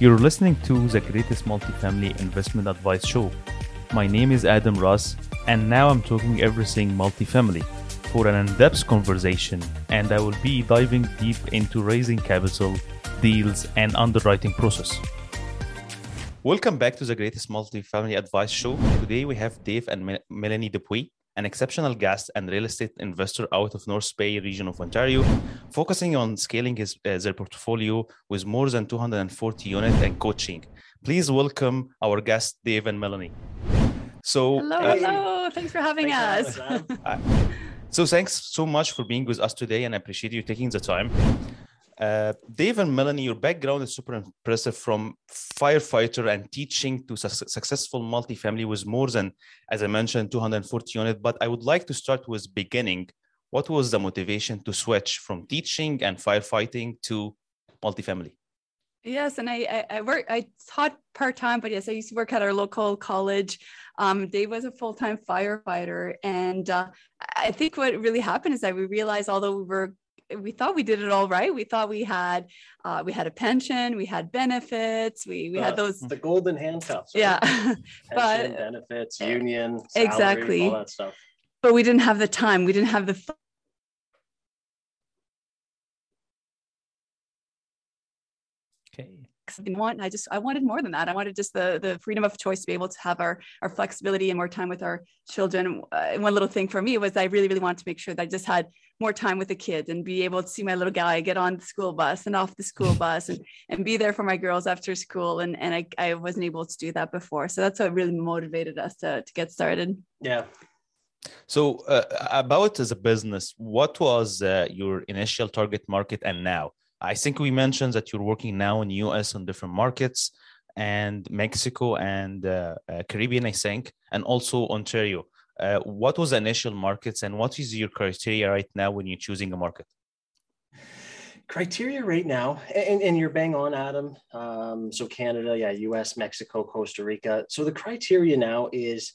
You're listening to The Greatest Multifamily Investment Advice Show. My name is Adam Ross, and now I'm talking everything multifamily for an in-depth conversation, and I will be diving deep into raising capital, deals, and underwriting process. Welcome back to The Greatest Multifamily Advice Show. Today we have Dave and Melanie Dupuis, an exceptional guest and real estate investor out of North Bay region of Ontario, focusing on scaling their portfolio with more than 240 units and coaching. Please welcome our guests, Dave and Melanie. So, hello. Thanks for having us. So thanks so much for being with us today, and I appreciate you taking the time. Dave and Melanie, your background is super impressive, from firefighter and teaching to successful multifamily with more than, as I mentioned, 240 units. But I would like to start with beginning. What was the motivation to switch from teaching and firefighting to multifamily? Yes, and I taught part-time, but yes, I used to work at our local college. Dave was a full-time firefighter. And I think what really happened is that we realized, although we thought we did it all right. We thought we had a pension, we had benefits, we had those, the golden handcuffs. Right? Yeah, pension, but benefits, union, salary, exactly, all that stuff. But we didn't have the time. We didn't have the. Okay. I wanted more than that. I wanted just the freedom of choice to be able to have our flexibility and more time with our children. One little thing for me was I really, really wanted to make sure that I just had more time with the kids and be able to see my little guy get on the school bus and off the school bus and be there for my girls after school. And I wasn't able to do that before. So that's what really motivated us to get started. Yeah. So about as a business, what was your initial target market and now? I think we mentioned that you're working now in the US on different markets and Mexico and Caribbean, I think, and also Ontario. What was the initial markets and what is your criteria right now when you're choosing a market? Criteria right now, and you're bang on, Adam. So Canada, yeah, US, Mexico, Costa Rica. So the criteria now is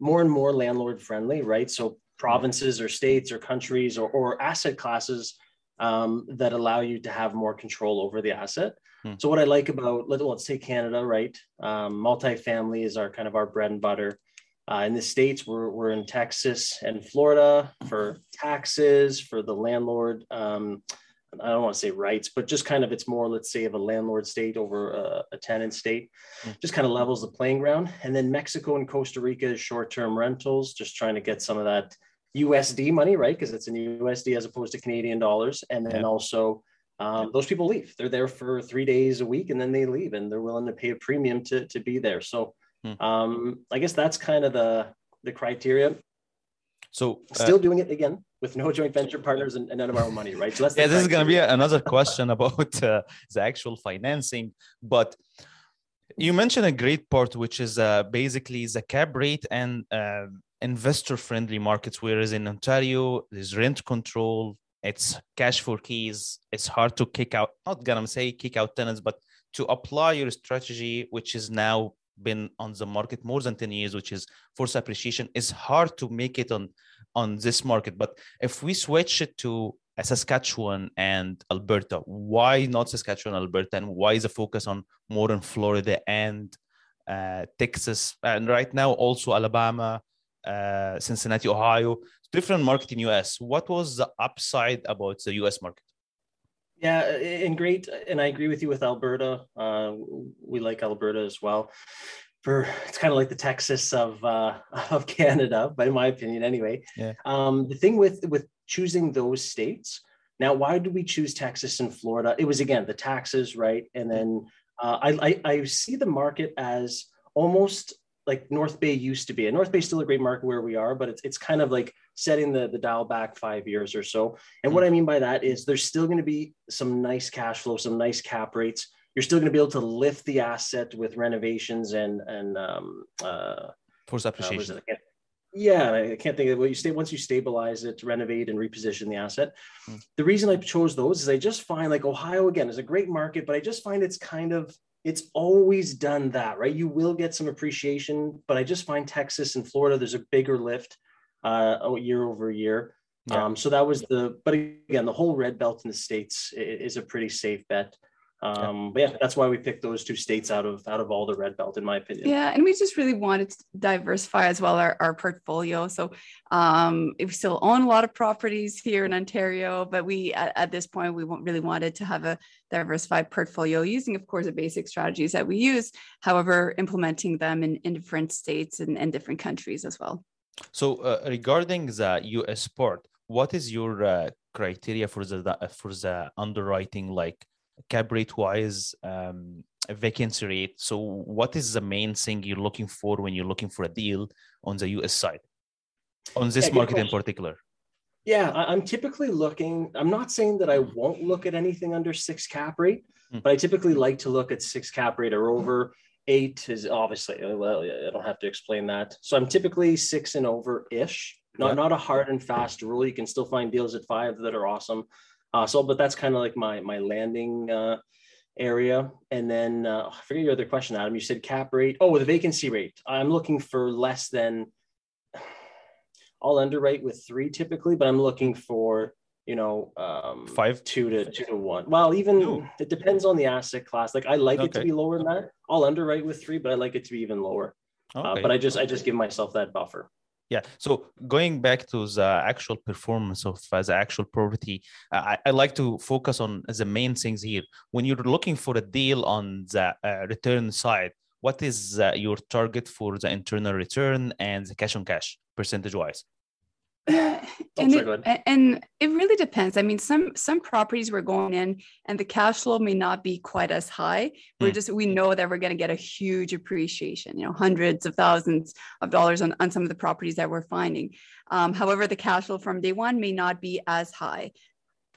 more and more landlord friendly, right? So provinces or states or countries or asset classes that allow you to have more control over the asset. So what I like about, let's take Canada, right? Multifamily is our kind of our bread and butter. In the States, we're in Texas and Florida for taxes, for the landlord. I don't want to say rights, but just kind of, it's more, let's say, of a landlord state over a tenant state, just kind of levels the playing ground. And then Mexico and Costa Rica is short-term rentals, just trying to get some of that USD money, right? Because it's in USD as opposed to Canadian dollars. And then also those people leave. They're there for 3 days a week and then they leave and they're willing to pay a premium to be there. So I guess that's kind of the criteria. So still doing it again with no joint venture partners and none of our own money, right? So that's this is going to be another question about the actual financing. But you mentioned a great part, which is basically the cap rate and investor-friendly markets, whereas in Ontario, there's rent control, it's cash for keys, it's hard to kick out, not gonna say kick out tenants, but to apply your strategy, which is now been on the market more than 10 years, which is forced appreciation, is hard to make it on this market. But if we switch it to Saskatchewan and Alberta, why not Saskatchewan, Alberta, and why is the focus on more in Florida and Texas, and right now also Alabama, Cincinnati, Ohio, different market in US. What was the upside about the US market? Yeah, and great. And I agree with you with Alberta. We like Alberta as well. It's kind of like the Texas of Canada, but in my opinion, anyway. Yeah. The thing with choosing those states, now, why did we choose Texas and Florida? It was, again, the taxes, right? And then I see the market as almost like North Bay used to be. And North Bay is still a great market where we are, but it's kind of like setting the dial back 5 years or so. And what I mean by that is there's still going to be some nice cash flow, some nice cap rates. You're still going to be able to lift the asset with renovations and forced appreciation. I can't think of what you say. Once you stabilize it, renovate and reposition the asset. The reason I chose those is I just find, like, Ohio, again, is a great market, but I just find it's always done that, right? You will get some appreciation, but I just find Texas and Florida, there's a bigger lift year over year. So that was but again, the whole red belt in the States is a pretty safe bet. But yeah, that's why we picked those two states out of all the red belt, in my opinion. Yeah. And we just really wanted to diversify as well, our portfolio. So, we still own a lot of properties here in Ontario, but we, at this point, we really wanted to have a diversified portfolio using, of course, the basic strategies that we use, however, implementing them in different states and different countries as well. So, regarding the US sport, what is your, criteria for the underwriting, like cap rate wise, vacancy rate? So what is the main thing you're looking for when you're looking for a deal on the US side, on this market in particular? Yeah, I'm typically looking, I'm not saying that I won't look at anything under 6 cap rate, but I typically like to look at 6 cap rate or over. 8 is obviously, well, I don't have to explain that. So I'm typically 6 and over ish, not a hard and fast rule. You can still find deals at 5 that are awesome. But that's kind of like my landing area. And then I forget your other question, Adam. You said cap rate. Oh, the vacancy rate. I'm looking for less than, I'll underwrite with 3 typically, but I'm looking for, 5, 2 to 1. Well, even it depends on the asset class. Like I like it to be lower than that. I'll underwrite with 3, but I like it to be even lower. But I just give myself that buffer. Yeah. So going back to the actual performance of the actual property, I like to focus on the main things here. When you're looking for a deal on the return side, what is your target for the internal return and the cash on cash percentage wise? And it really depends. I mean, some properties we're going in and the cash flow may not be quite as high. We know that we're going to get a huge appreciation, hundreds of thousands of dollars on some of the properties that we're finding. However, the cash flow from day one may not be as high.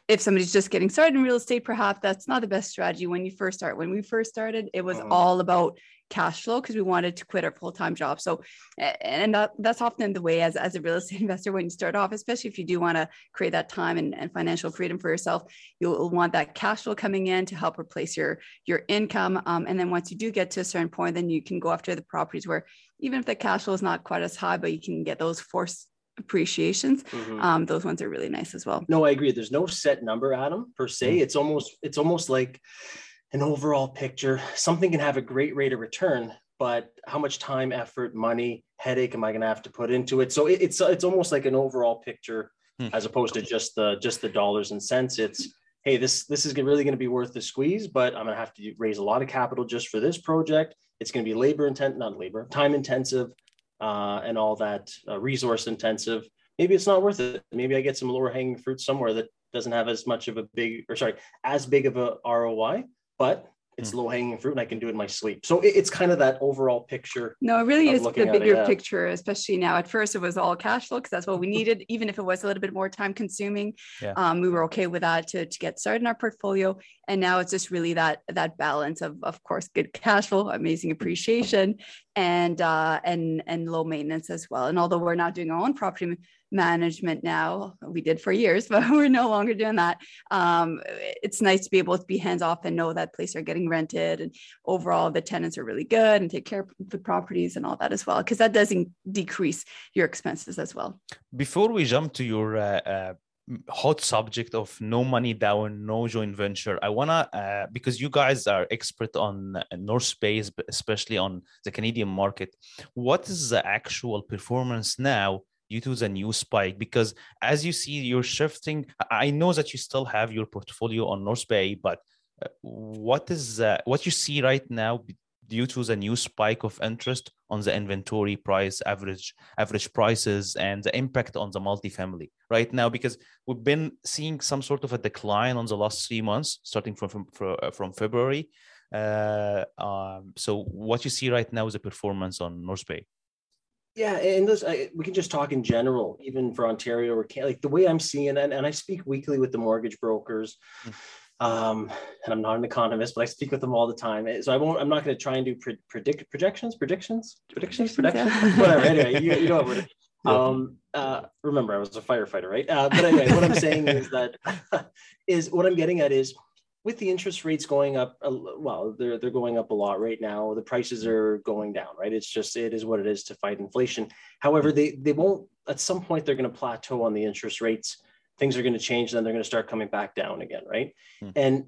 If somebody's just getting started in real estate, perhaps that's not the best strategy when you first start. When we first started, it was all about cash flow because we wanted to quit our full-time job. So, and that's often the way as a real estate investor, when you start off, especially if you do want to create that time and financial freedom for yourself, you'll want that cash flow coming in to help replace your income. And then once you do get to a certain point, then you can go after the properties where even if the cash flow is not quite as high, but you can get those forced appreciations. Those ones are really nice as well. No, I agree. There's no set number, Adam, per se. It's almost like an overall picture. Something can have a great rate of return, but how much time, effort, money, headache am I going to have to put into it? So it's almost like an overall picture as opposed to just the dollars and cents. It's, hey, this is really going to be worth the squeeze, but I'm going to have to raise a lot of capital just for this project. It's going to be time intensive. And all that resource intensive, maybe it's not worth it. Maybe I get some lower hanging fruit somewhere that doesn't have as big of a ROI, but it's low hanging fruit and I can do it in my sleep. So it's kind of that overall picture. No, it really is the bigger picture, especially now. At first, it was all cash flow because that's what we needed, even if it was a little bit more time consuming. Yeah. We were okay with that to get started in our portfolio. And now it's just really that balance of course, good cash flow, amazing appreciation, and low maintenance as well. And although we're not doing our own property management now, we did for years, but we're no longer doing that. It's nice to be able to be hands off and know that places are getting rented and overall the tenants are really good and take care of the properties and all that as well, because that does decrease your expenses as well. Before we jump to your hot subject of no money down, no joint venture, I want to, because you guys are expert on North Bay, especially on the Canadian market, what is the actual performance now due to the new spike? Because as you see, you're shifting. I know that you still have your portfolio on North Bay, but what you see right now due to the new spike of interest on the inventory price, average prices, and the impact on the multifamily right now? Because we've been seeing some sort of a decline on the last 3 months, starting from February. So what you see right now is the performance on North Bay. Yeah, and we can just talk in general, even for Ontario or Canada. Like the way I'm seeing it, and I speak weekly with the mortgage brokers, and I'm not an economist, but I speak with them all the time. So I'm not going to try and do predictions, yeah. Whatever. Anyway, you know what we're doing. Remember, I was a firefighter, right? But anyway, what I'm saying is that is what I'm getting at is, with the interest rates going up, well, they're going up a lot right now. The prices are going down, right? It's just, it is what it is to fight inflation. However, they won't, at some point, they're going to plateau on the interest rates. Things are going to change, then they're going to start coming back down again, right? And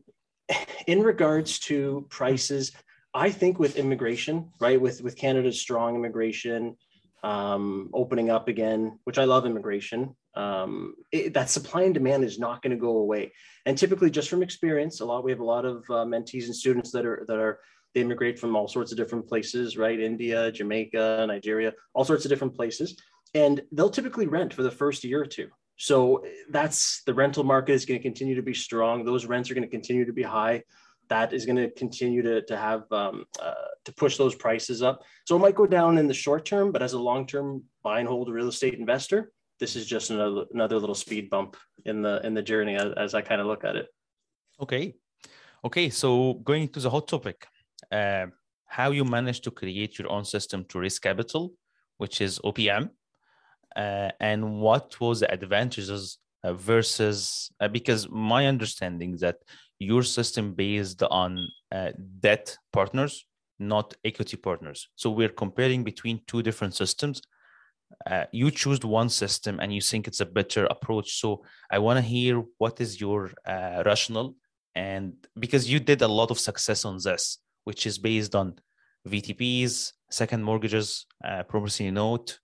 in regards to prices, I think with immigration, right, with Canada's strong immigration, opening up again, which I love immigration, that supply and demand is not going to go away. And typically, just from experience, we have a lot of mentees and students that immigrate from all sorts of different places, right? India, Jamaica, Nigeria, all sorts of different places. And they'll typically rent for the first year or two. So that's the rental market is going to continue to be strong. Those rents are going to continue to be high. That is going to continue to push those prices up. So it might go down in the short term, but as a long-term buy and hold real estate investor, this is just another little speed bump in the journey as I kind of look at it. Okay. So going to the hot topic, how you manage to create your own system to raise capital, which is OPM, and what was the advantages versus, because my understanding that your system based on debt partners, not equity partners. So we're comparing between two different systems. You choose one system and you think it's a better approach. So I want to hear what is your rationale, and because you did a lot of success on this, which is based on VTPs, second mortgages, promissory note.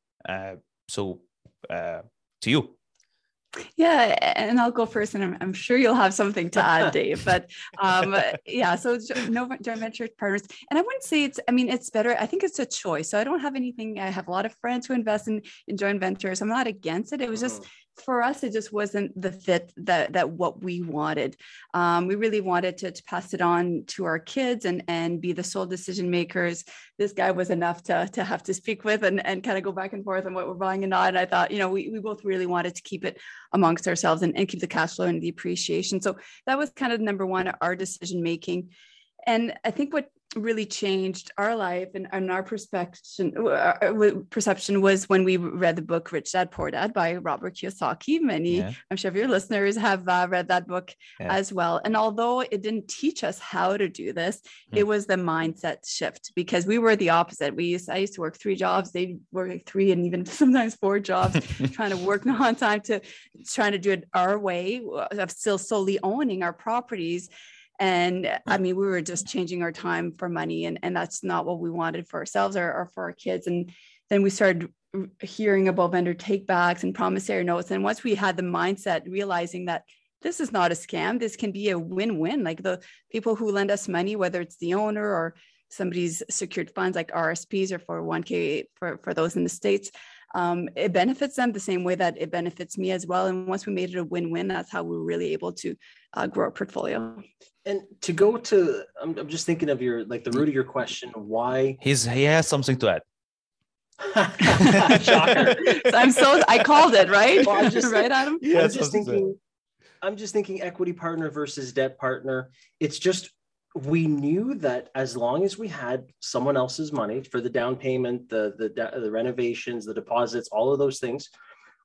So to you. Yeah, and I'll go first, and I'm sure you'll have something to add, Dave. But yeah, so no joint venture partners, and I wouldn't say it's better. I think it's a choice. So I don't have anything. I have a lot of friends who invest in joint ventures. I'm not against it. It was just for us, it just wasn't the fit that what we wanted. We really wanted to pass it on to our kids and be the sole decision makers. This guy was enough to have to speak with and kind of go back and forth on what we're buying and not. And I thought, we both really wanted to keep it amongst ourselves and keep the cash flow and the appreciation. So that was kind of number one, our decision making. And I think what really changed our life and our perception was when we read the book Rich Dad Poor Dad by Robert Kiyosaki. I'm sure of your listeners have read that book as well. And although it didn't teach us how to do this, it was the mindset shift, because we were the opposite. I used to work 3 jobs. They worked like 3 and even sometimes 4 jobs, trying to work on time to trying to do it our way of still solely owning our properties. And we were just changing our time for money, and that's not what we wanted for ourselves or for our kids. And then we started hearing about vendor takebacks and promissory notes. And once we had the mindset, realizing that this is not a scam, this can be a win-win. Like the people who lend us money, whether it's the owner or somebody's secured funds like RSPs or 401k for those in the States, it benefits them the same way that it benefits me as well. And once we made it a win-win, that's how we were really able to grow our portfolio. And to go to, I'm just thinking of the root of your question, why? He has something to add. Shocker. I called it, right? Well, right, Adam? Yeah, I'm just thinking equity partner versus debt partner. It's just, we knew that as long as we had someone else's money for the down payment, the renovations, the deposits, all of those things,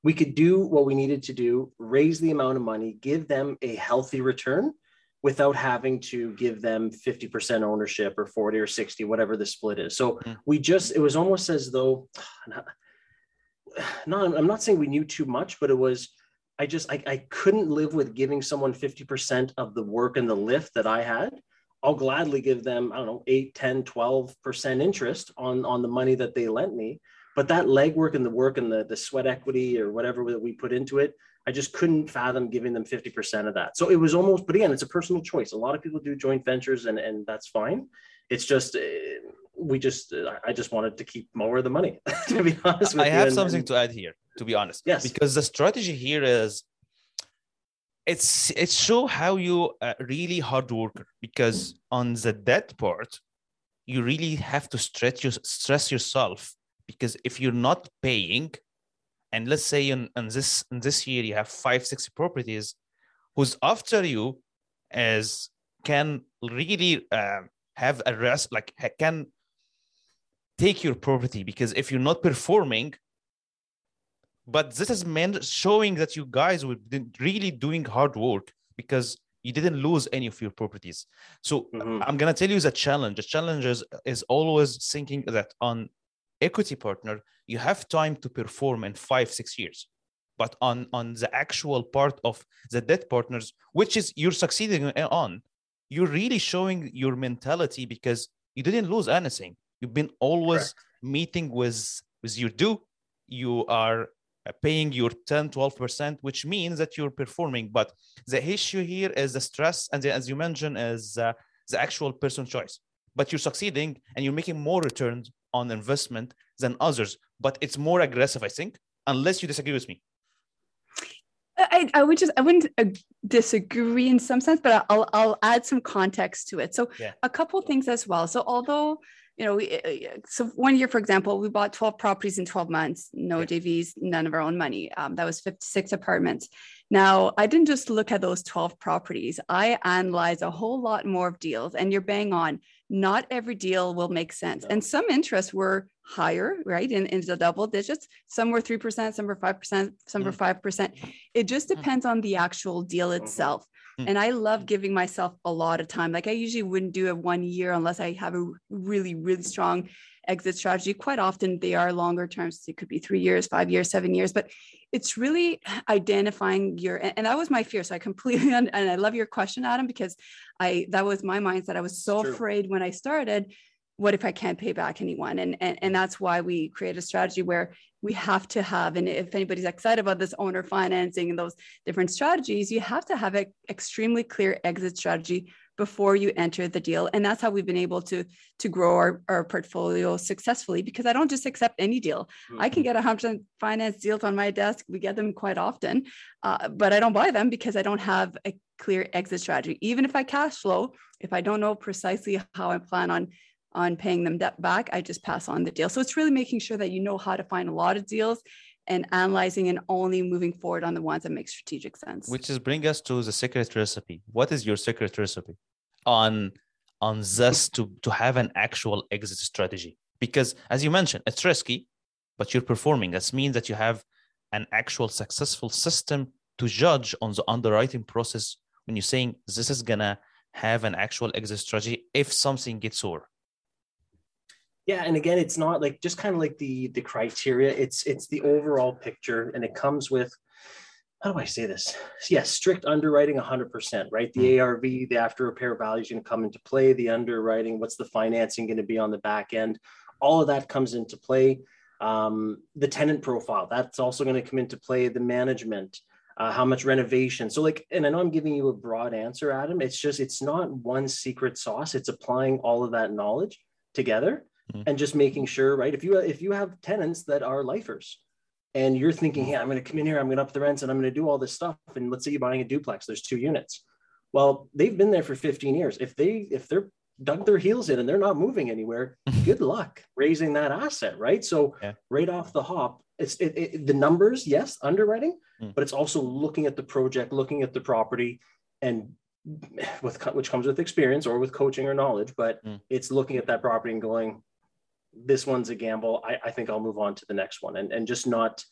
we could do what we needed to do, raise the amount of money, give them a healthy return without having to give them 50% ownership or 40 or 60, whatever the split is. So it was almost as though, I'm not saying we knew too much, but it was, I couldn't live with giving someone 50% of the work and the lift that I had. I'll gladly give them, 8, 10, 12% interest on the money that they lent me. But that legwork and the work and the sweat equity or whatever that we put into it, I just couldn't fathom giving them 50% of that. So it was almost, but again, it's a personal choice. A lot of people do joint ventures and that's fine. It's just, I just wanted to keep more of the money, to be honest with you. I have something to add here, to be honest. Yes. Because the strategy here is, it's show how you really hard worker, because on the debt part, you really have to stress yourself, because if you're not paying, and let's say in this year you have 5-6 properties, who's after you can really have a rest, like can take your property, because if you're not performing. But this is meant showing that you guys were really doing hard work, because you didn't lose any of your properties. So I'm going to tell you the challenge. The challenge is always thinking that on equity partner, you have time to perform in 5-6 years. But on the actual part of the debt partners, which is you're succeeding on, you're really showing your mentality, because you didn't lose anything. You've been always meeting with your due. You are paying your 10, 12%, which means that you're performing. But the issue here is the stress. And the, as you mentioned, is the actual person choice. But you're succeeding and you're making more returns on investment than others. But it's more aggressive, I think, unless you disagree with me. I wouldn't disagree in some sense, but I'll add some context to it. So a couple of things as well. So although, you know, so one year, for example, we bought 12 properties in 12 months, no JVs, none of our own money. That was 56 apartments. Now, I didn't just look at those 12 properties. I analyzed a whole lot more of deals, and you're bang on. Not every deal will make sense. No. And some interests were higher, right? In the double digits, some were 3%, some were 5%, some were 5%. It just depends on the actual deal itself. And I love giving myself a lot of time. Like I usually wouldn't do it 1 year unless I have a really, really strong exit strategy. Quite often they are longer terms. It could be 3 years, 5 years, 7 years, but it's really identifying your, and that was my fear. So I completely, and I love your question, Adam, because that was my mindset. I was so afraid when I started, what if I can't pay back anyone? And that's why we create a strategy where we have to have, and if anybody's excited about this owner financing and those different strategies, you have to have an extremely clear exit strategy before you enter the deal. And that's how we've been able to grow our portfolio successfully, because I don't just accept any deal. I can get 100% finance deals on my desk. We get them quite often, but I don't buy them because I don't have a clear exit strategy. Even if I cash flow, if I don't know precisely how I plan on paying them back, I just pass on the deal. So it's really making sure that you know how to find a lot of deals and analyzing and only moving forward on the ones that make strategic sense. Which is bring us to the secret recipe. What is your secret recipe on this to have an actual exit strategy? Because as you mentioned, it's risky, but you're performing. That means that you have an actual successful system to judge on the underwriting process when you're saying this is going to have an actual exit strategy if something gets sore. Yeah. And again, it's not like just kind of like the criteria, it's the overall picture, and it comes with, how do I say this? Yes. Yeah, strict underwriting 100%, right? The ARV, the after repair value is going to come into play, the underwriting, what's the financing going to be on the back end? All of that comes into play. The tenant profile, that's also going to come into play, the management, how much renovation. So like, and I know I'm giving you a broad answer, Adam, it's just, it's not one secret sauce. It's applying all of that knowledge together. And just making sure, right? If you have tenants that are lifers and you're thinking, hey, I'm going to come in here, I'm going to up the rents and I'm going to do all this stuff. And let's say you're buying a duplex, there's 2 units. Well, they've been there for 15 years. If they're dug their heels in and they're not moving anywhere, good luck raising that asset, right? So right off the hop, it's the numbers, yes, underwriting, but it's also looking at the project, looking at the property, and which comes with experience or with coaching or knowledge, but it's looking at that property and going, this one's a gamble. I think I'll move on to the next one, and just not,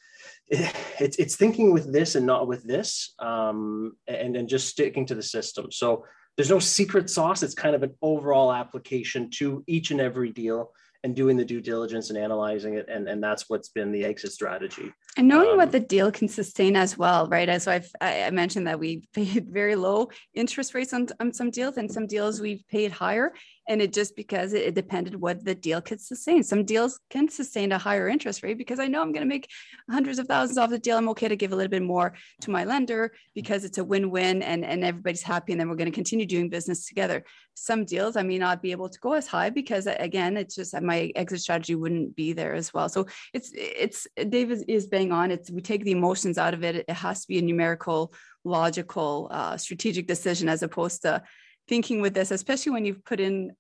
it's thinking with this and not with this, and just sticking to the system. So there's no secret sauce. It's kind of an overall application to each and every deal, and doing the due diligence and analyzing it. And that's what's been the exit strategy. And knowing what the deal can sustain as well, right? As I mentioned that we paid very low interest rates on some deals, and some deals we've paid higher. And it just because it depended what the deal could sustain. Some deals can sustain a higher interest rate because I know I'm going to make hundreds of thousands off the deal. I'm okay to give a little bit more to my lender because it's a win-win and everybody's happy. And then we're going to continue doing business together. Some deals, I may not be able to go as high because again, it's just my exit strategy wouldn't be there as well. So it's Dave is bang on. We take the emotions out of it. It has to be a numerical, logical, strategic decision as opposed to thinking with this, especially when you've put in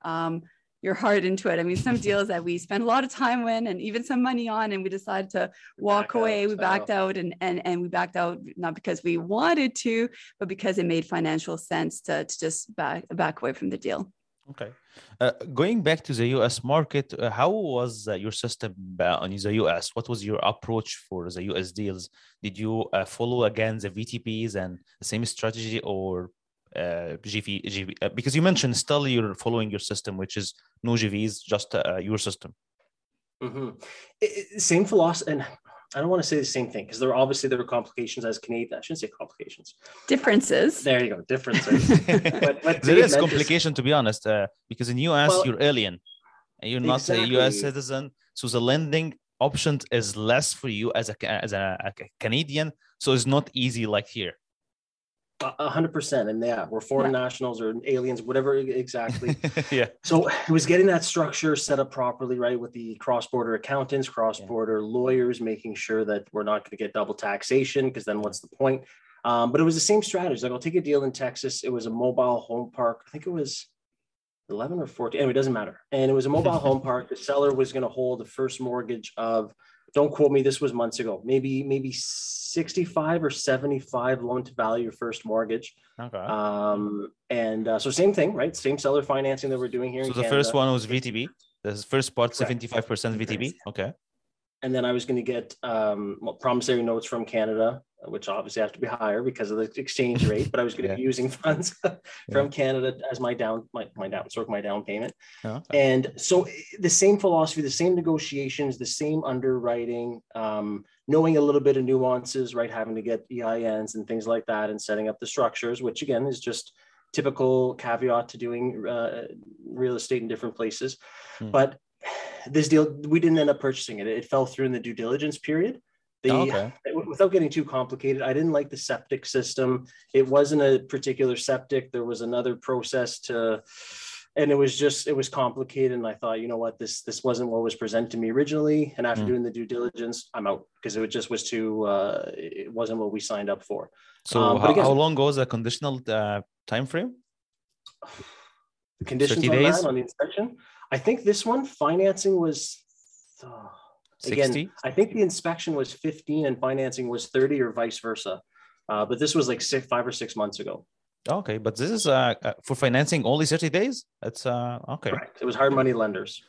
your heart into it. I mean, some deals that we spend a lot of time in and even some money on, and we decided to walk away. We backed out and we backed out, not because we wanted to, but because it made financial sense to just back away from the deal. Okay. Going back to the U.S. market, how was your system in the U.S.? What was your approach for the U.S. deals? Did you follow again the VTPs and the same strategy, or GV, because you mentioned still you're following your system, which is no GVs, just your system. Same philosophy, and I don't want to say the same thing because there were complications as Canadian. I shouldn't say complications. Differences. There you go. Differences. but there is complication, to be honest, because in U.S. you're alien. You're not a U.S. citizen. So the lending option is less for you as a Canadian. So it's not easy like here. 100%. And we're foreign nationals or aliens, whatever exactly. Yeah. So it was getting that structure set up properly, right? With the cross-border accountants, cross-border lawyers, making sure that we're not going to get double taxation because then what's the point? But it was the same strategy. Like I'll take a deal in Texas. It was a mobile home park. I think it was 11 or 14. Anyway, it doesn't matter. And it was a mobile home park. The seller was going to hold the first mortgage of, don't quote me, this was months ago, maybe 65 or 75 loan to value first mortgage. Okay. So same thing, right? Same seller financing that we're doing here. So the first one was VTB. The first part, 75% VTB. Okay. And then I was going to get promissory notes from Canada, which obviously have to be higher because of the exchange rate, but I was going to be using funds from Canada as my down payment. Oh, okay. And so the same philosophy, the same negotiations, the same underwriting, knowing a little bit of nuances, right? Having to get EINs and things like that and setting up the structures, which again is just typical caveat to doing real estate in different places. Hmm. But this deal, we didn't end up purchasing it. It fell through in the due diligence period. Without getting too complicated, I didn't like the septic system. It wasn't a particular septic. There was another process and it was complicated. And I thought, you know what, this wasn't what was presented to me originally. And after doing the due diligence, I'm out because it just was too, it wasn't what we signed up for. So how long goes the conditional time frame? The conditions on that, on the inspection? I think this one financing was... 60? Again, I think the inspection was 15 and financing was 30 or vice versa. But this was like 5 or 6 months ago. Okay. But this is for financing only 30 days? That's okay. Correct. It was hard money lenders.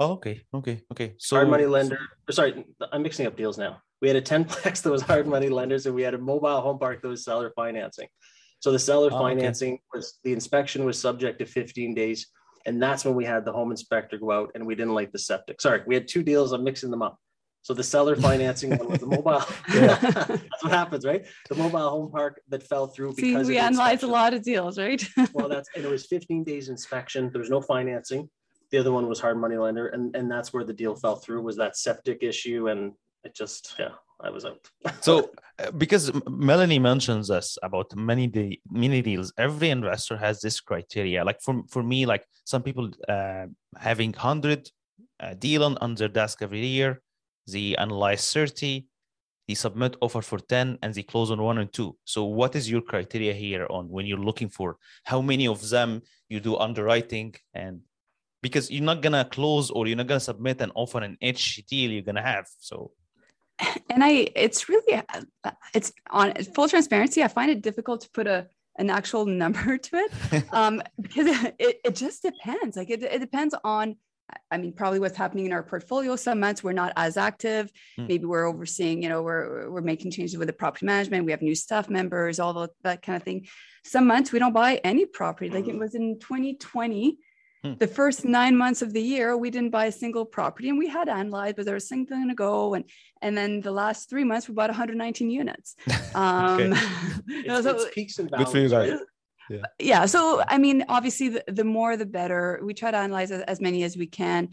Oh, okay. Okay. So hard money lender. Sorry, I'm mixing up deals now. We had a 10-plex that was hard money lenders and we had a mobile home park that was seller financing. So the seller financing was, the inspection was subject to 15 days. And that's when we had the home inspector go out and we didn't like the septic. Sorry, we had 2 deals. I'm mixing them up. So the seller financing one was the mobile. That's what happens, right? The mobile home park that fell through. Because we analyzed a lot of deals, right? Well, it was 15 days inspection. There was no financing. The other one was hard money lender. And that's where the deal fell through, was that septic issue. And it just, I was out. So because Melanie mentions us about many deals, every investor has this criteria. Like for me, like some people having 100 deal on their desk every year, they analyze 30, they submit offer for 10, and they close on 1 and 2. So what is your criteria here on when you're looking for how many of them you do underwriting? And because you're not going to close or you're not going to submit an offer in each deal you're going to have. So. And it's on full transparency. I find it difficult to put an actual number to it, because it just depends. Like it depends on, I mean, probably what's happening in our portfolio. Some months we're not as active. Maybe we're overseeing, we're making changes with the property management. We have new staff members, all that kind of thing. Some months we don't buy any property. Like it was in 2020. The first 9 months of the year, we didn't buy a single property and we had analyzed, but there was something going to go. And then the last 3 months, we bought 119 units. It's peaks and valleys. Good for you guys. Yeah. So, I mean, obviously the more, the better. We try to analyze as many as we can.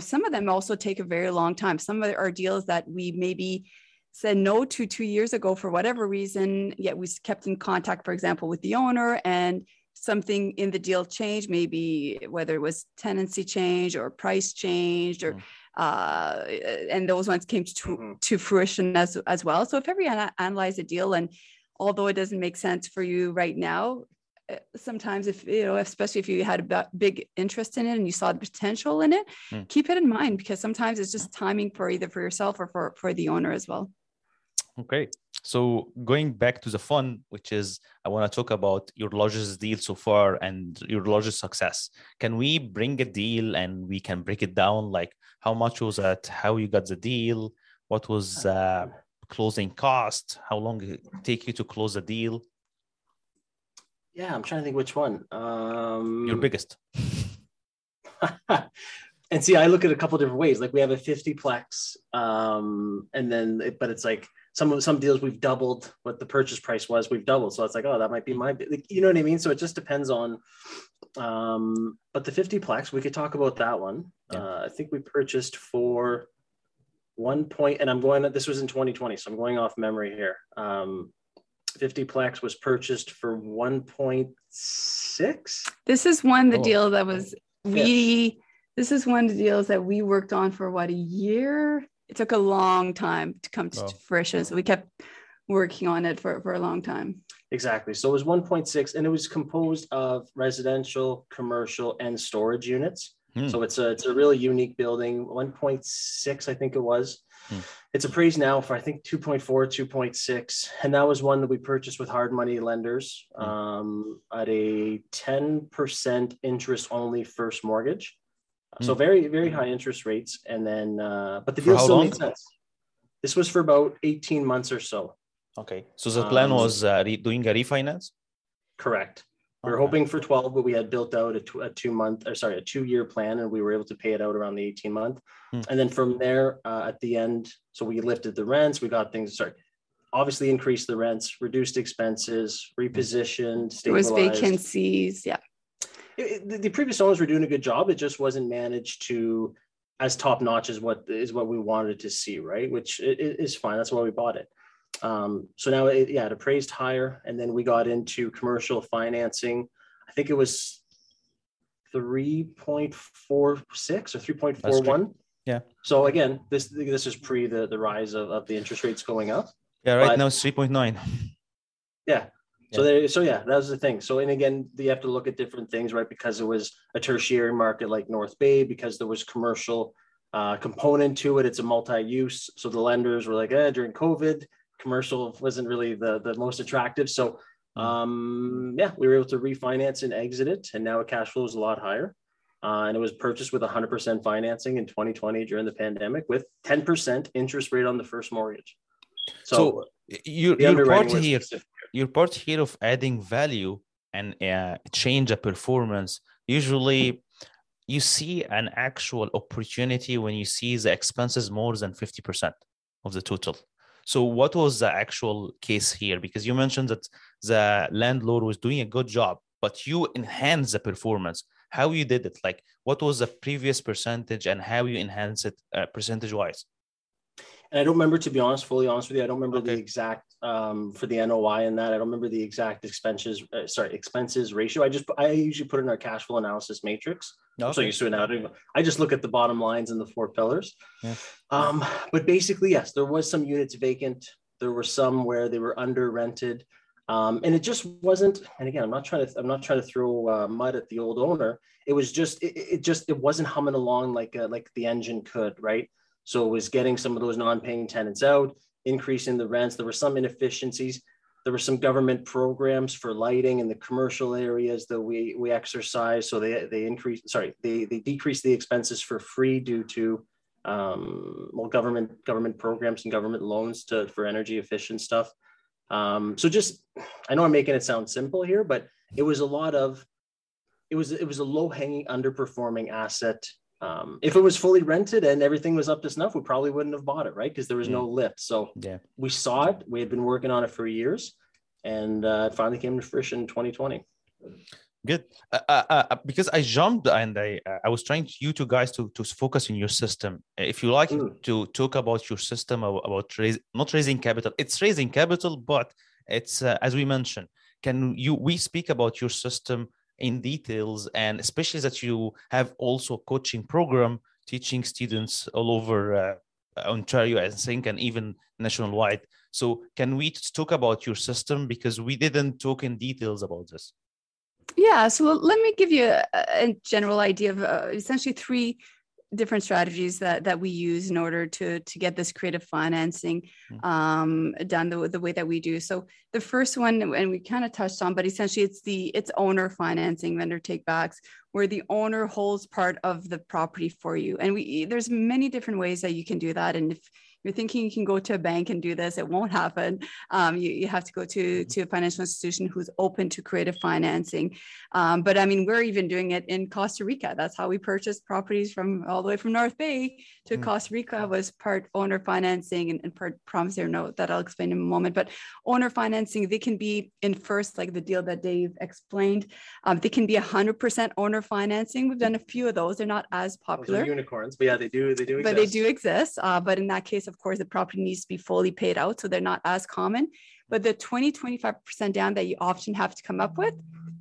Some of them also take a very long time. Some of our deals that we maybe said no to 2 years ago for whatever reason, yet we kept in contact, for example, with the owner, and something in the deal changed, maybe whether it was tenancy change or price changed, or and those ones came to fruition as well. So if ever you analyze a deal, and although it doesn't make sense for you right now, sometimes if especially if you had a big interest in it and you saw the potential in it, keep it in mind, because sometimes it's just timing for either for yourself or for the owner as well. Okay. So going back to the fun, which is, I want to talk about your largest deal so far and your largest success. Can we bring a deal and we can break it down? Like how much was that? How you got the deal? What was closing cost? How long did it take you to close a deal? Yeah, I'm trying to think which one. Your biggest. And see, I look at it a couple of different ways. Like we have a 50-plex, and then, but it's like some deals we've doubled what the purchase price was. We've doubled, so it's like, oh, that might be my, like, you know what I mean. So it just depends on. But the 50-plex, we could talk about that one. Yeah. I think we purchased for 1 point, and I'm going. This was in 2020, so I'm going off memory here. 50-plex was purchased for 1.6. This is one deal that was This is one of the deals that we worked on for what, a year? It took a long time to come to fruition. So we kept working on it for a long time. Exactly. So it was 1.6, and it was composed of residential, commercial, and storage units. So it's a really unique building. 1.6, I think it was. It's appraised now for, I think, 2.4, 2.6. And that was one that we purchased with hard money lenders at a 10% interest only first mortgage. So very, very high interest rates. And then, but the deal still made sense. This was for about 18 months or so. Okay. So the plan was doing a refinance? Correct. We were hoping for 12, but we had built out a 2-year plan, and we were able to pay it out around the 18 month. And then from there at the end, so we lifted the rents, we got things started. Obviously increased the rents, reduced expenses, repositioned, stabilized. There was vacancies. Yeah. The previous owners were doing a good job. It just wasn't managed to as top notch as what we wanted to see, right? Which is fine. That's why we bought it. So now it appraised higher, and then we got into commercial financing. I think it was 3.46 or 3.41. Yeah. So again, this is pre the rise of the interest rates going up. Yeah. Right now it's 3.9. Yeah. That was the thing. So, and again, you have to look at different things, right? Because it was a tertiary market like North Bay, because there was commercial component to it. It's a multi-use. So the lenders were like, during COVID, commercial wasn't really the most attractive. So we were able to refinance and exit it. And now a cash flow is a lot higher. And it was purchased with 100% financing in 2020 during the pandemic with 10% interest rate on the first mortgage. So your part here of adding value and change the performance, usually you see an actual opportunity when you see the expenses more than 50% of the total. So what was the actual case here? Because you mentioned that the landlord was doing a good job, but you enhanced the performance. How you did it? Like, what was the previous percentage and how you enhanced it percentage-wise? And I don't remember, to be honest, fully honest with you, I don't remember the exact, for the NOI and that, I don't remember the exact expenses ratio. I usually put in our cash flow analysis matrix. Okay. So I just look at the bottom lines and the 4 pillars. Yeah. But basically, yes, there was some units vacant. There were some where they were under rented. And it just wasn't, and again, I'm not trying to throw mud at the old owner. It was just, it wasn't humming along like the engine could, right? So it was getting some of those non-paying tenants out, increasing the rents. There were some inefficiencies. There were some government programs for lighting in the commercial areas that we exercised. So they decreased the expenses for free due to government programs and government loans for energy efficient stuff. I know I'm making it sound simple here, but it was it was a low hanging underperforming asset. If it was fully rented and everything was up to snuff, we probably wouldn't have bought it, right? Because there was no lift. So we saw it. We had been working on it for years, and it finally came to fruition in 2020. Good, because I jumped and I was trying you two guys to focus on your system. If you like to talk about your system about not raising capital, it's raising capital, but it's as we mentioned. We speak about your system in details, and especially that you have also a coaching program teaching students all over Ontario, I think, and even nationwide. So can we talk about your system, because we didn't talk in details about this? Yeah, so let me give you a general idea of essentially 3 different strategies that we use in order to get this creative financing done the way that we do. So the first one, and we kind of touched on, but essentially it's owner financing, vendor take backs, where the owner holds part of the property for you. And there's many different ways that you can do that. And if you're thinking you can go to a bank and do this, it won't happen. You have to go to a financial institution who's open to creative financing. But I mean, we're even doing it in Costa Rica. That's how we purchased properties from all the way from North Bay to Costa Rica, was part owner financing and part promissory note that I'll explain in a moment. But owner financing, they can be in first, like the deal that Dave explained. They can be 100% owner financing. We've done a few of those. They're not as popular. Those are unicorns, but yeah, they do exist. But they do exist. But in that case, of course, the property needs to be fully paid out, so they're not as common. But the 20-25% down that you often have to come up with,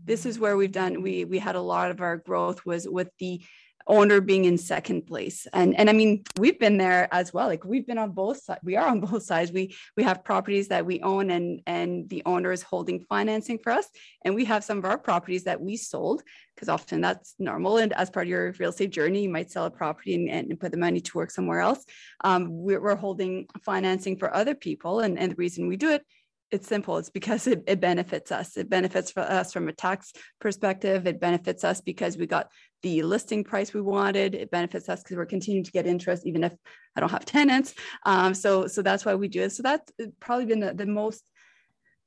this is where we've done. We had a lot of our growth was with the owner being in second place, and I mean, we've been there as well. Like, we've been on both sides. We are on both sides. We have properties that we own, and the owner is holding financing for us, and we have some of our properties that we sold, because often that's normal. And as part of your real estate journey, you might sell a property and put the money to work somewhere else. We're holding financing for other people, and the reason we do it, it's simple. It's because it benefits us. It benefits for us from a tax perspective. It benefits us because we got the listing price we wanted. It benefits us because we're continuing to get interest, even if I don't have tenants. So that's why we do it. So that's probably been the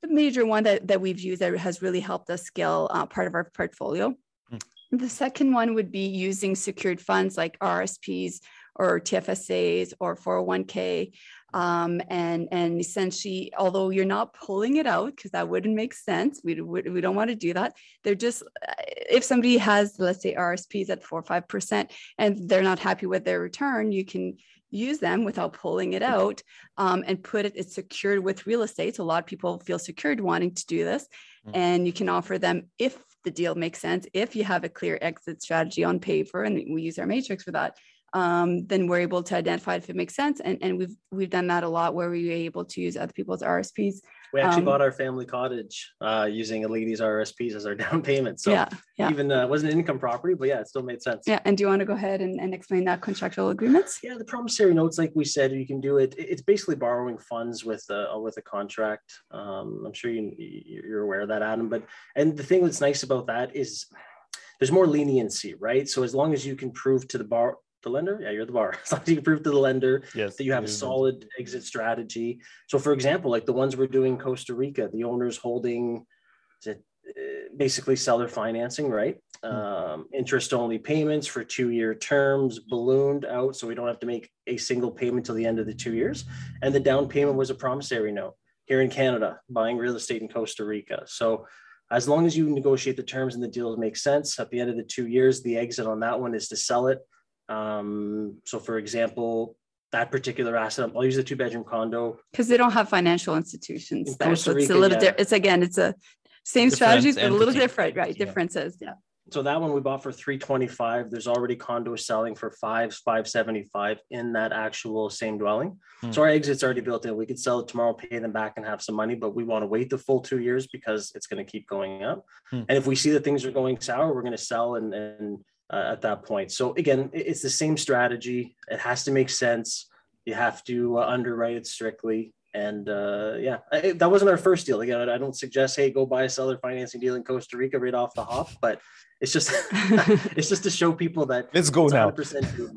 major one that we've used that has really helped us scale part of our portfolio. Mm. The second one would be using secured funds like RRSPs or TFSAs or 401k. And essentially, although you're not pulling it out, because that wouldn't make sense, we don't want to do that. They're just, if somebody has, let's say, RSPs at 4 or 5%, and they're not happy with their return, you can use them without pulling it out, and put it, it's secured with real estate. So a lot of people feel secured wanting to do this, and you can offer them, if the deal makes sense, if you have a clear exit strategy on paper, and we use our matrix for that. Then we're able to identify if it makes sense. And we've done that a lot, where we were able to use other people's RSPs. We actually bought our family cottage using a lady's RSPs as our down payment. So yeah. Even it wasn't an income property, but yeah, it still made sense. Yeah. And do you want to go ahead and explain that contractual agreements? Yeah, the promissory notes, like we said, you can do it. It's basically borrowing funds with a contract. I'm sure you're aware of that, Adam. And the thing that's nice about that is there's more leniency, right? So as long as you can prove to the lender? Yeah, you're the borrower. So you can prove to the lender that you have a solid exit strategy. So for example, like the ones we're doing in Costa Rica, the owner's holding basically seller financing, right? Interest-only payments for 2-year terms, ballooned out, so we don't have to make a single payment till the end of the 2 years. And the down payment was a promissory note here in Canada, buying real estate in Costa Rica. So as long as you negotiate the terms and the deal makes sense, at the end of the 2 years, the exit on that one is to sell it. So for example, that particular asset, I'll use the 2-bedroom condo, because they don't have financial institutions in there. So it's a little different. It's it's a same strategies, but a little different, right? Yeah. Differences. Yeah. So that one we bought for $325. There's already condos selling for $575 in that actual same dwelling. So our exit's already built in. We could sell it tomorrow, pay them back, and have some money, but we want to wait the full 2 years because it's going to keep going up. And if we see that things are going sour, we're going to sell and at that point. So again, it's the same strategy. It has to make sense. You have to underwrite it strictly. And that wasn't our first deal. Again, I don't suggest, hey, go buy a seller financing deal in Costa Rica right off the hop, but it's just, it's just to show people that let's go now. 100%.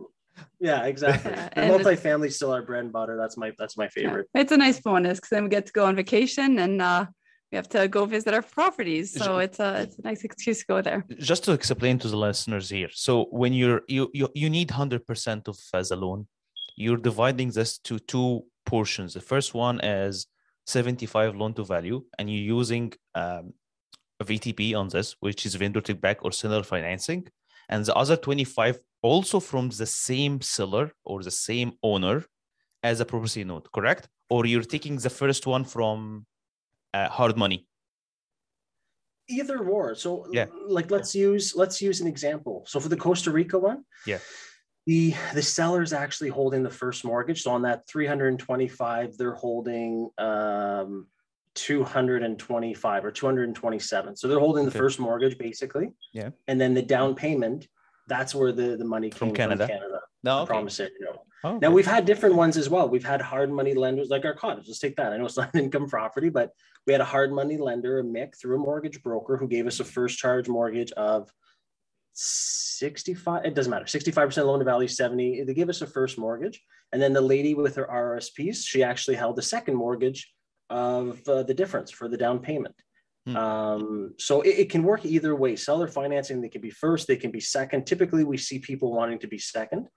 Yeah, exactly. Yeah, and multifamily is still our bread and butter. That's my favorite. Yeah, it's a nice bonus because then we get to go on vacation and, we have to go visit our properties, so it's a nice excuse to go there. Just to explain to the listeners here, so when you need 100% of as a loan, you're dividing this to two portions. The first one is 75 loan to value, and you're using a VTP on this, which is vendor take back or seller financing, and the other 25 also from the same seller or the same owner as a property note, correct? Or you're taking the first one from hard money? Either or. So let's use an example. So for the Costa Rica one, the seller is actually holding the first mortgage. So on that 325, they're holding 225 or 227. So they're holding the first mortgage basically. Yeah. And then the down payment, that's where the money came from Canada. No, promissory note. Oh, now we've had different ones as well. We've had hard money lenders like our cottage. Let's take that. I know it's not an income property, but we had a hard money lender, a MIC, through a mortgage broker who gave us a first charge mortgage of 65, it doesn't matter, 65% loan to value, 70. They gave us a first mortgage. And then the lady with her RRSPs, she actually held the second mortgage of the difference for the down payment. Hmm. So it can work either way. Seller financing, they can be first, they can be second. Typically, we see people wanting to be second.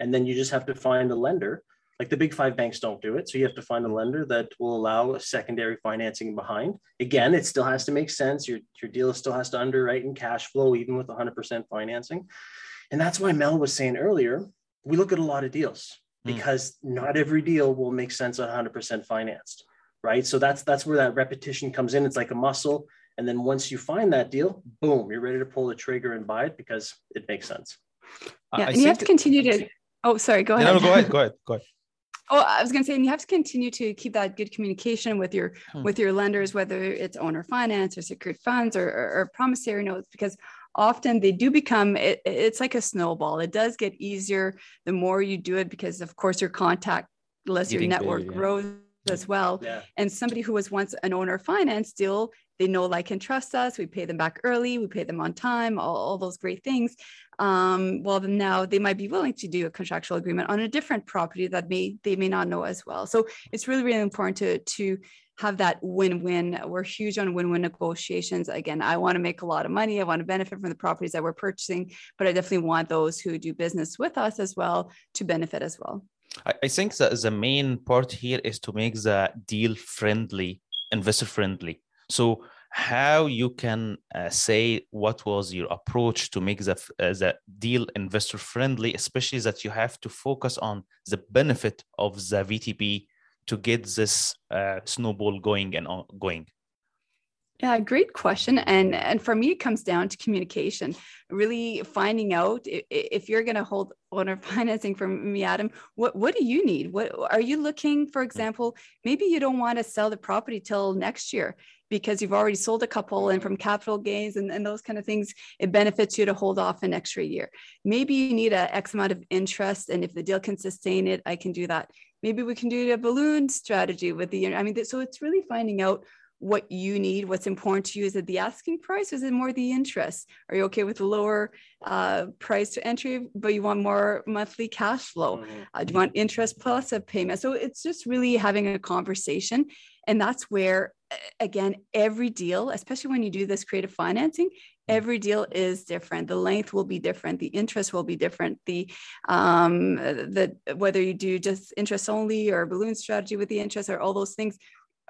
And then you just have to find a lender. Like the big five banks don't do it. So you have to find a lender that will allow a secondary financing behind. Again, it still has to make sense. Your deal still has to underwrite in cash flow, even with 100% financing. And that's why Mel was saying earlier, we look at a lot of deals because not every deal will make sense 100% financed, right? So that's where that repetition comes in. It's like a muscle. And then once you find that deal, boom, you're ready to pull the trigger and buy it because it makes sense. Yeah, and you have to continue to, oh, sorry, go ahead. No, go ahead. Oh, I was going to say, and you have to continue to keep that good communication with your lenders, whether it's owner finance or secured funds or promissory notes, because often they do become, it's like a snowball. It does get easier the more you do it, because of course your contact list, your network grows as well. Yeah. And somebody who was once an owner finance deal, they know, like, and trust us. We pay them back early. We pay them on time, all those great things. Well, then now they might be willing to do a contractual agreement on a different property that they may not know as well. So it's really, really important to have that win-win. We're huge on win-win negotiations. Again, I want to make a lot of money. I want to benefit from the properties that we're purchasing, but I definitely want those who do business with us as well to benefit as well. I think that the main part here is to make the deal friendly, investor friendly. So how you can say what was your approach to make the deal investor friendly, especially that you have to focus on the benefit of the VTP to get this snowball going and going. Yeah, great question. And for me, it comes down to communication, really finding out if you're going to hold owner financing from me, Adam, what do you need? What are you looking, for example, maybe you don't want to sell the property till next year because you've already sold a couple, and from capital gains and those kind of things, it benefits you to hold off an extra year. Maybe you need an X amount of interest, and if the deal can sustain it, I can do that. Maybe we can do a balloon strategy with the, I mean, so it's really finding out what you need, what's important to you. Is it the asking price? Is it more the interest? Are you okay with lower price to entry, but you want more monthly cash flow? Do you want interest plus a payment? So it's just really having a conversation. And that's where, again, every deal, especially when you do this creative financing, every deal is different. The length will be different. The interest will be different. The whether you do just interest only or balloon strategy with the interest or all those things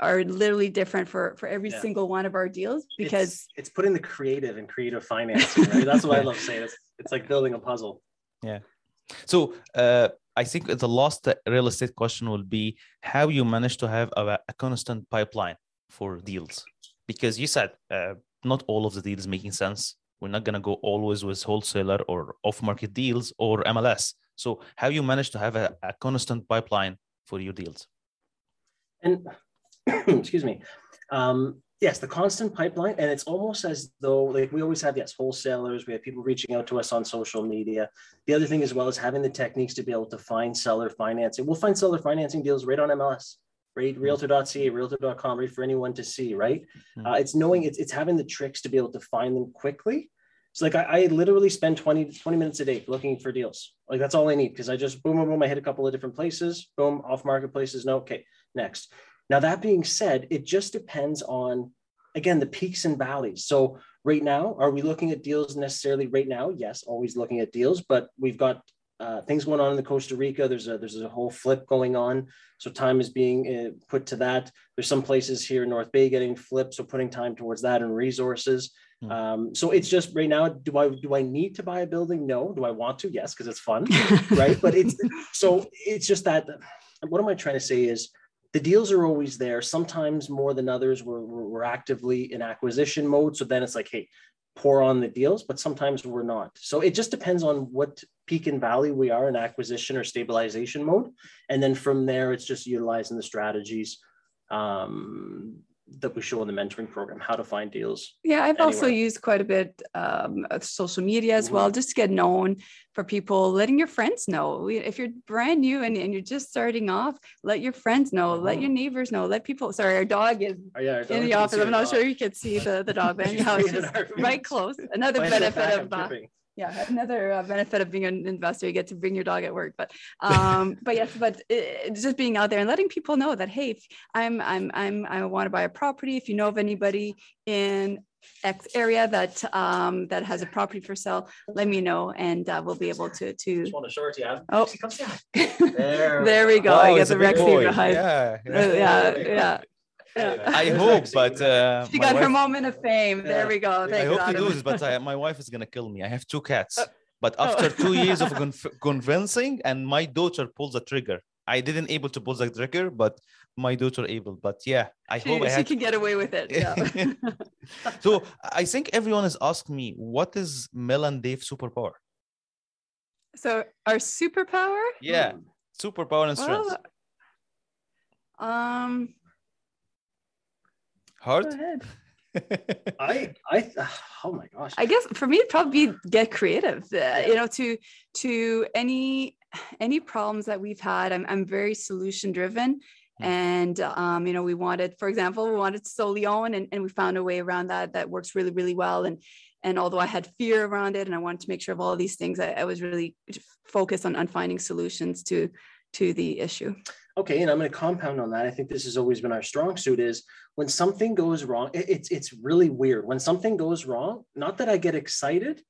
are literally different for every single one of our deals, because it's putting the creative in creative financing, right? That's what I love saying. It's like building a puzzle. Yeah. So I think the last real estate question will be how you manage to have a constant pipeline for deals, because you said not all of the deals making sense. We're not going to go always with wholesaler or off-market deals or MLS. So how you manage to have a constant pipeline for your deals? And excuse me. Yes, the constant pipeline. And it's almost as though, like, we always have, yes, wholesalers. We have people reaching out to us on social media. The other thing as well is having the techniques to be able to find seller financing. We'll find seller financing deals right on MLS, right? Realtor.ca, Realtor.com, right for anyone to see, right? It's knowing, it's having the tricks to be able to find them quickly. So like I literally spend 20 minutes a day looking for deals. Like that's all I need, because I just boom, I hit a couple of different places, boom, off marketplaces. No, okay, next. Now, that being said, it just depends on, again, the peaks and valleys. So right now, are we looking at deals necessarily right now? Yes, always looking at deals, but we've got things going on in the Costa Rica. There's a whole flip going on. So time is being put to that. There's some places here in North Bay getting flipped. So putting time towards that and resources. So it's just right now, do I need to buy a building? No. Do I want to? Yes, because it's fun, right? But it's just that, what am I trying to say is, the deals are always there. Sometimes more than others, we're actively in acquisition mode. So then it's like, hey, pour on the deals, but sometimes we're not. So it just depends on what peak and valley we are in acquisition or stabilization mode. And then from there, it's just utilizing the strategies that we show in the mentoring program, how to find deals. Yeah, I've also used quite a bit of social media as well, just to get known for people, letting your friends know. If you're brand new and you're just starting off, let your friends know, let your neighbors know, let people, sorry, our dog is in the office. I'm not sure you can see the dog, but anyhow, it's just right close. Another benefit of Yeah, another benefit of being an investor, you get to bring your dog at work. But but yes, but it's just being out there and letting people know that, hey, if I want to buy a property. If you know of anybody in X area that that has a property for sale, let me know, and we'll be able to. Just want a shorty, Adam. Oh, there we go. Oh, I get the Rexy behind. Yeah. I hope, but she got her moment of fame. There we go. Thanks, I hope Adam. To lose, but my wife is gonna kill me. I have two cats, but after 2 years of convincing, and my daughter pulls the trigger. I didn't able to pull the trigger, but my daughter able. But yeah, I hope she can get away with it. Yeah. So I think everyone has asked me, what is Mel and Dave's superpower? So our superpower? Yeah, superpower and strength. Well, hard. Go ahead. Oh my gosh. I guess for me, it'd probably be get creative. You know, to any problems that we've had, I'm very solution driven, and you know, we wanted Solion, and we found a way around that works really, really well. And although I had fear around it, and I wanted to make sure of all these things, I was really focused on finding solutions to the issue. Okay, and I'm going to compound on that. I think this has always been our strong suit, is when something goes wrong, it's really weird. When something goes wrong, not that I get excited,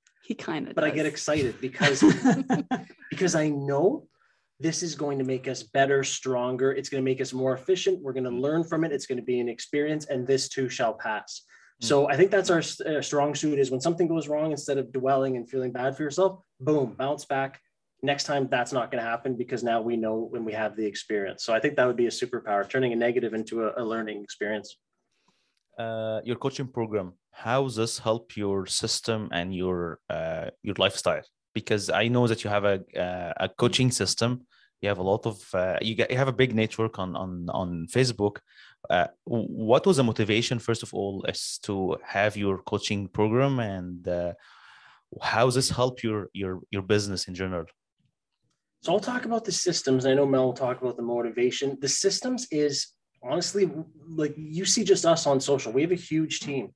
I get excited because I know this is going to make us better, stronger. It's going to make us more efficient. We're going to learn from it. It's going to be an experience, and this too shall pass. So I think that's our strong suit, is when something goes wrong, instead of dwelling and feeling bad for yourself, boom, bounce back. Next time that's not going to happen, because now we know when we have the experience. So I think that would be a superpower, turning a negative into a learning experience. Your coaching program, how does this help your system and your lifestyle? Because I know that you have a coaching system. You have a lot of you have a big network on Facebook. What was the motivation, first of all, as to have your coaching program, and how does this help your business in general? So I'll talk about the systems. I know Mel will talk about the motivation. The systems is, honestly, like, you see just us on social. We have a huge team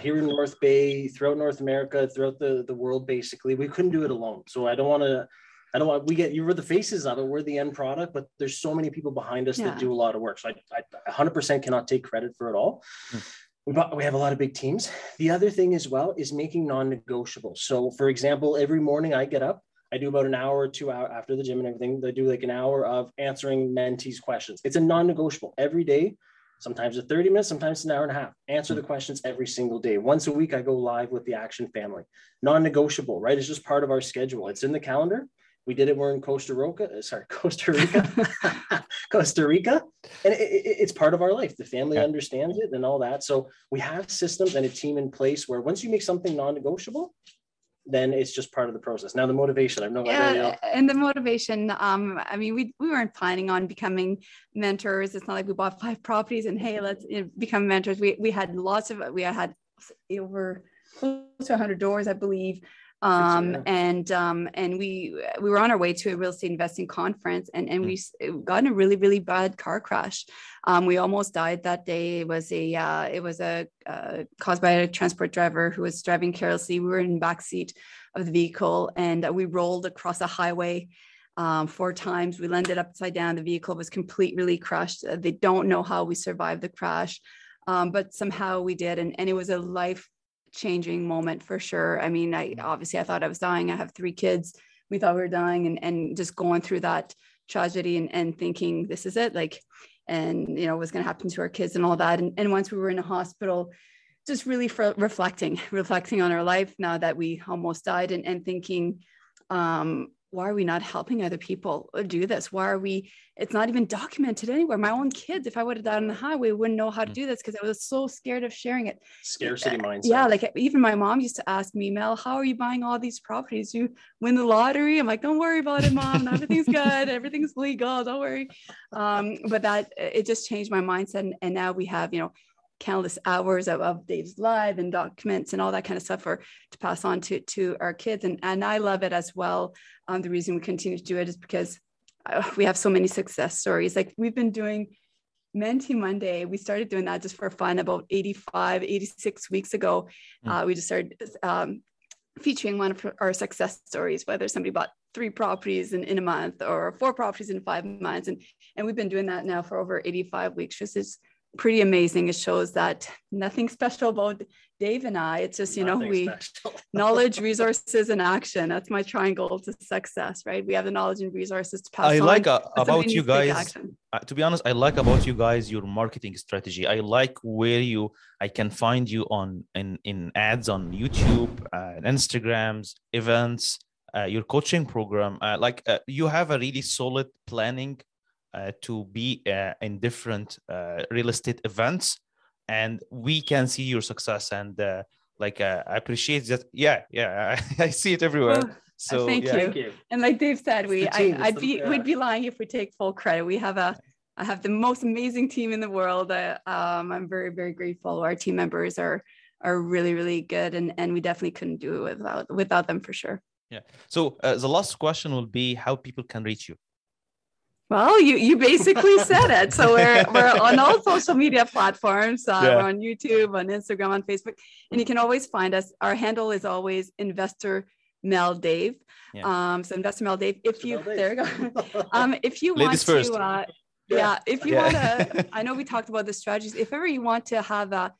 here in North Bay, throughout North America, throughout the world, basically. We couldn't do it alone. So you were the faces of it. We're the end product, but there's so many people behind us that do a lot of work. So I 100% cannot take credit for it all. We have a lot of big teams. The other thing as well is making non-negotiable. So for example, every morning I get up, I do about an hour or 2 hours after the gym and everything. I do like an hour of answering mentees' questions. It's a non-negotiable every day. Sometimes it's 30 minutes, sometimes an hour and a half. Answer the questions every single day. Once a week, I go live with the Action Family. Non-negotiable, right? It's just part of our schedule. It's in the calendar. We did it. We're in Costa Rica. And it's part of our life. The family understands it and all that. So we have systems and a team in place where once you make something non-negotiable, then it's just part of the process. Now, the motivation, I know. Yeah, and the motivation, I mean, we weren't planning on becoming mentors. It's not like we bought 5 properties and, hey, let's become mentors. We had we had over close to 100 doors, I believe. And we were on our way to a real estate investing conference, and we got in a really, really bad car crash. We almost died that day. It was a caused by a transport driver who was driving carelessly. We were in the backseat of the vehicle, and we rolled across a highway 4 times. We landed upside down. The vehicle was completely crushed. They don't know how we survived the crash, but somehow we did. And it was a life-changing moment for sure. I mean, I thought I was dying. I have 3 kids. We thought we were dying, and just going through that tragedy and thinking this is it, like, and you know, what's going to happen to our kids and all that. And once we were in a hospital, just really reflecting on our life now that we almost died, and thinking, why are we not helping other people do this? It's not even documented anywhere. My own kids, if I would have died on the highway, wouldn't know how to do this, because I was so scared of sharing it. Scarcity mindset. Yeah. Like, even my mom used to ask me, Mel, how are you buying all these properties? You win the lottery? I'm like, don't worry about it, Mom. Everything's good. Everything's legal. Don't worry. But that, it just changed my mindset. And now we have, you know, countless hours of Dave's live and documents and all that kind of stuff to pass on to our kids. And I love it as well. The reason we continue to do it is because we have so many success stories. Like, we've been doing Menti Monday. We started doing that just for fun about 86 weeks ago. We just started featuring one of our success stories, whether somebody bought 3 properties in a month or 4 properties in 5 months. And we've been doing that now for over 85 weeks, which is pretty amazing. It shows that nothing special about Dave and I. It's just, we knowledge, resources, and action. That's my triangle to success, right? We have the knowledge and resources to pass on. I like about you guys, to be honest, I like about you guys, your marketing strategy. I like where I can find you in ads on YouTube, and Instagrams, events, your coaching program. You have a really solid planning to be in different real estate events, and we can see your success. And I appreciate that. Yeah, I see it everywhere. Oh, so thank you. And like Dave said, we'd be lying if we take full credit. We have I have the most amazing team in the world. I'm very, very grateful. Our team members are really, really good, and we definitely couldn't do it without them for sure. Yeah. So the last question will be how people can reach you. Well, you basically said it. So we're on all social media platforms. We're on YouTube, on Instagram, on Facebook, and you can always find us. Our handle is always investor mel dave. So investor mel dave. If you want to, I know we talked about the strategies. If ever you want to have I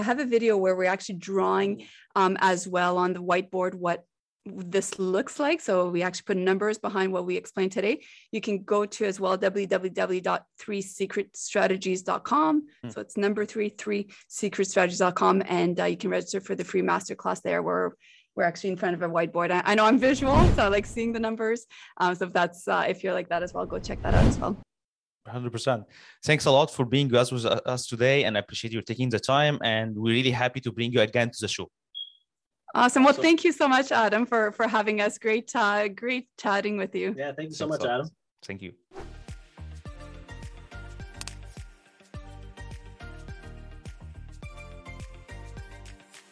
have a video where we're actually drawing as well on the whiteboard what this looks like. So we actually put numbers behind what we explained today. You can go to as well, www.3secretstrategies.com. So it's 3secretstrategies.com. And you can register for the free masterclass there where we're actually in front of a whiteboard. I know I'm visual, so I like seeing the numbers. So if you're like that as well, go check that out as well. 100%. Thanks a lot for being with us today. And I appreciate you taking the time. And we're really happy to bring you again to the show. Awesome. Well, thank you so much, Adam, for having us. Great chatting with you. Yeah, thank you so much, Adam. Thank you.